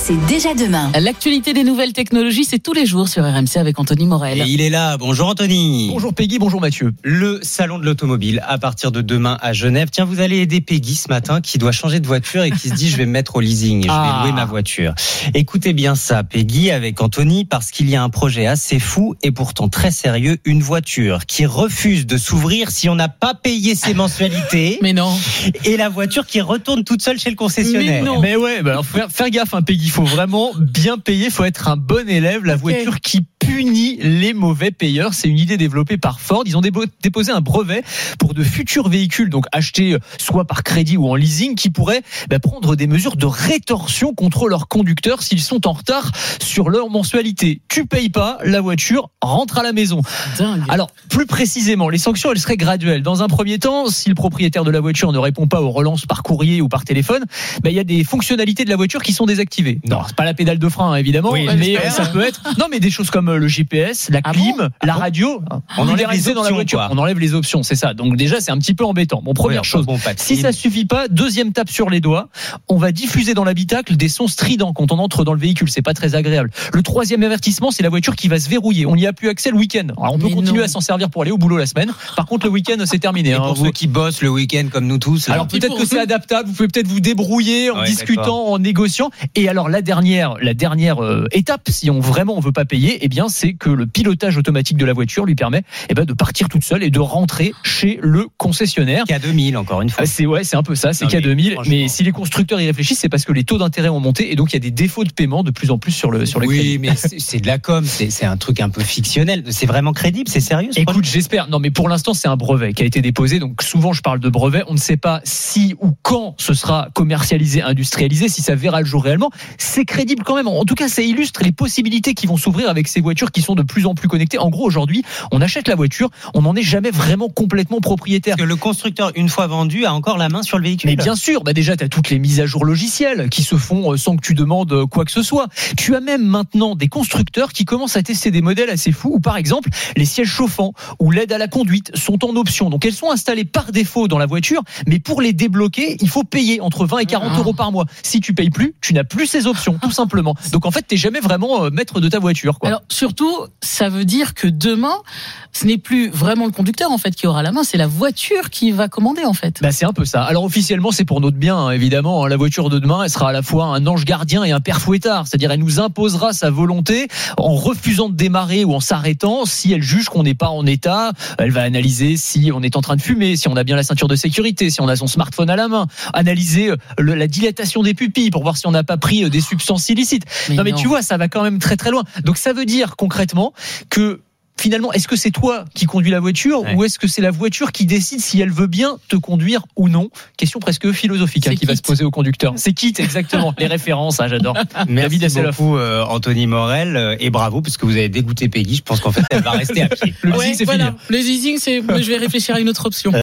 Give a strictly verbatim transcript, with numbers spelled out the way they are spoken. C'est déjà demain. L'actualité des nouvelles technologies, c'est tous les jours sur R M C avec Anthony Morel. Et il est là. Bonjour Anthony. Bonjour Peggy, bonjour Mathieu. Le salon de l'automobile à partir de demain à Genève. Tiens, vous allez aider Peggy ce matin qui doit changer de voiture et qui se dit je vais me mettre au leasing, et ah. je vais louer ma voiture. Écoutez bien ça Peggy avec Anthony, parce qu'il y a un projet assez fou et pourtant très sérieux, une voiture qui refuse de s'ouvrir si on n'a pas payé ses mensualités. Mais non. Et la voiture qui retourne toute seule chez le concessionnaire. Mais non. Mais ouais, bah, faut faire gaffe hein Peggy. Faut vraiment bien payer, faut être un bon élève. La voiture qui punit les mauvais payeurs, c'est une idée développée par Ford. Ils ont déposé un brevet pour de futurs véhicules, donc achetés soit par crédit ou en leasing, qui pourraient bah, prendre des mesures de rétorsion contre leurs conducteurs s'ils sont en retard sur leur mensualité. Tu payes pas, la voiture rentre à la maison. Dingue. Alors plus précisément, les sanctions elles seraient graduelles. Dans un premier temps, si le propriétaire de la voiture ne répond pas aux relances par courrier ou par téléphone, bah, y a des fonctionnalités de la voiture qui sont désactivées. Non, c'est pas la pédale de frein, évidemment, oui, mais euh, ça peut être. Non, mais des choses comme le G P S, la clim, ah bon la ah radio. Bon on enlève les options dans la voiture. Quoi. On enlève les options, c'est ça. Donc déjà, c'est un petit peu embêtant. Bon, première oui, chose. Bon, si ça suffit pas, deuxième tape sur les doigts. On va diffuser dans l'habitacle des sons stridents quand on entre dans le véhicule. C'est pas très agréable. Le troisième avertissement, c'est la voiture qui va se verrouiller. On n'y a plus accès le week-end. Alors, on peut Mais continuer non. à s'en servir pour aller au boulot la semaine. Par contre, le week-end, c'est terminé. Et hein, pour vous... ceux qui bossent le week-end comme nous tous. Là. Alors peut-être que c'est adaptable. Vous pouvez peut-être vous débrouiller en ouais, discutant, d'accord. en négociant. Et alors, La dernière, la dernière euh, étape, si on vraiment on veut pas payer, eh bien c'est que le pilotage automatique de la voiture lui permet eh bien, de partir toute seule et de rentrer chez le concessionnaire. K deux mille encore une fois. Ah, c'est ouais, c'est un peu ça, c'est non, K deux mille. Mais, mais si les constructeurs y réfléchissent, c'est parce que les taux d'intérêt ont monté et donc il y a des défauts de paiement de plus en plus sur le sur le. Oui, crédit. Mais c'est, c'est de la com, c'est, c'est un truc un peu fictionnel. C'est vraiment crédible, c'est sérieux. Ce Écoute, problème. J'espère. Non, mais pour l'instant c'est un brevet qui a été déposé. Donc souvent je parle de brevet. On ne sait pas si ou quand ce sera commercialisé, industrialisé, si ça verra le jour réellement. C'est crédible quand même. En tout cas, ça illustre les possibilités qui vont s'ouvrir avec ces voitures qui sont de plus en plus connectées. En gros, aujourd'hui, on achète la voiture, on n'en est jamais vraiment complètement propriétaire. Parce que le constructeur, une fois vendu, a encore la main sur le véhicule. Mais bien sûr, bah déjà, tu as toutes les mises à jour logicielles qui se font sans que tu demandes quoi que ce soit. Tu as même maintenant des constructeurs qui commencent à tester des modèles assez fous où, par exemple, les sièges chauffants ou l'aide à la conduite sont en option. Donc, elles sont installées par défaut dans la voiture, mais pour les débloquer, il faut payer entre vingt et quarante euros par mois. Si tu payes plus, tu n'as plus ces options. Tout simplement. Donc en fait, t'es jamais vraiment maître de ta voiture, quoi. Alors surtout, ça veut dire que demain, ce n'est plus vraiment le conducteur en fait qui aura la main, c'est la voiture qui va commander en fait. Bah c'est un peu ça. Alors officiellement, c'est pour notre bien hein, évidemment. La voiture de demain, elle sera à la fois un ange gardien et un père fouettard, c'est-à-dire elle nous imposera sa volonté en refusant de démarrer ou en s'arrêtant si elle juge qu'on n'est pas en état. Elle va analyser si on est en train de fumer, si on a bien la ceinture de sécurité, si on a son smartphone à la main, analyser le, la dilatation des pupilles pour voir si on n'a pas pris des substances illicites. Mais non mais non. Tu vois, ça va quand même très très loin. Donc ça veut dire concrètement que finalement, est-ce que c'est toi qui conduis la voiture ouais. ou est-ce que c'est la voiture qui décide si elle veut bien te conduire ou non ? Question presque philosophique hein, qui va se poser au conducteur. C'est quitte, exactement. Les références, hein, j'adore. Merci beaucoup euh, Anthony Morel et bravo parce que vous avez dégoûté Peggy. Je pense qu'en fait, elle va rester à pied. Le leasing, ouais, c'est voilà. fini. Le leasing, c'est je vais réfléchir à une autre option.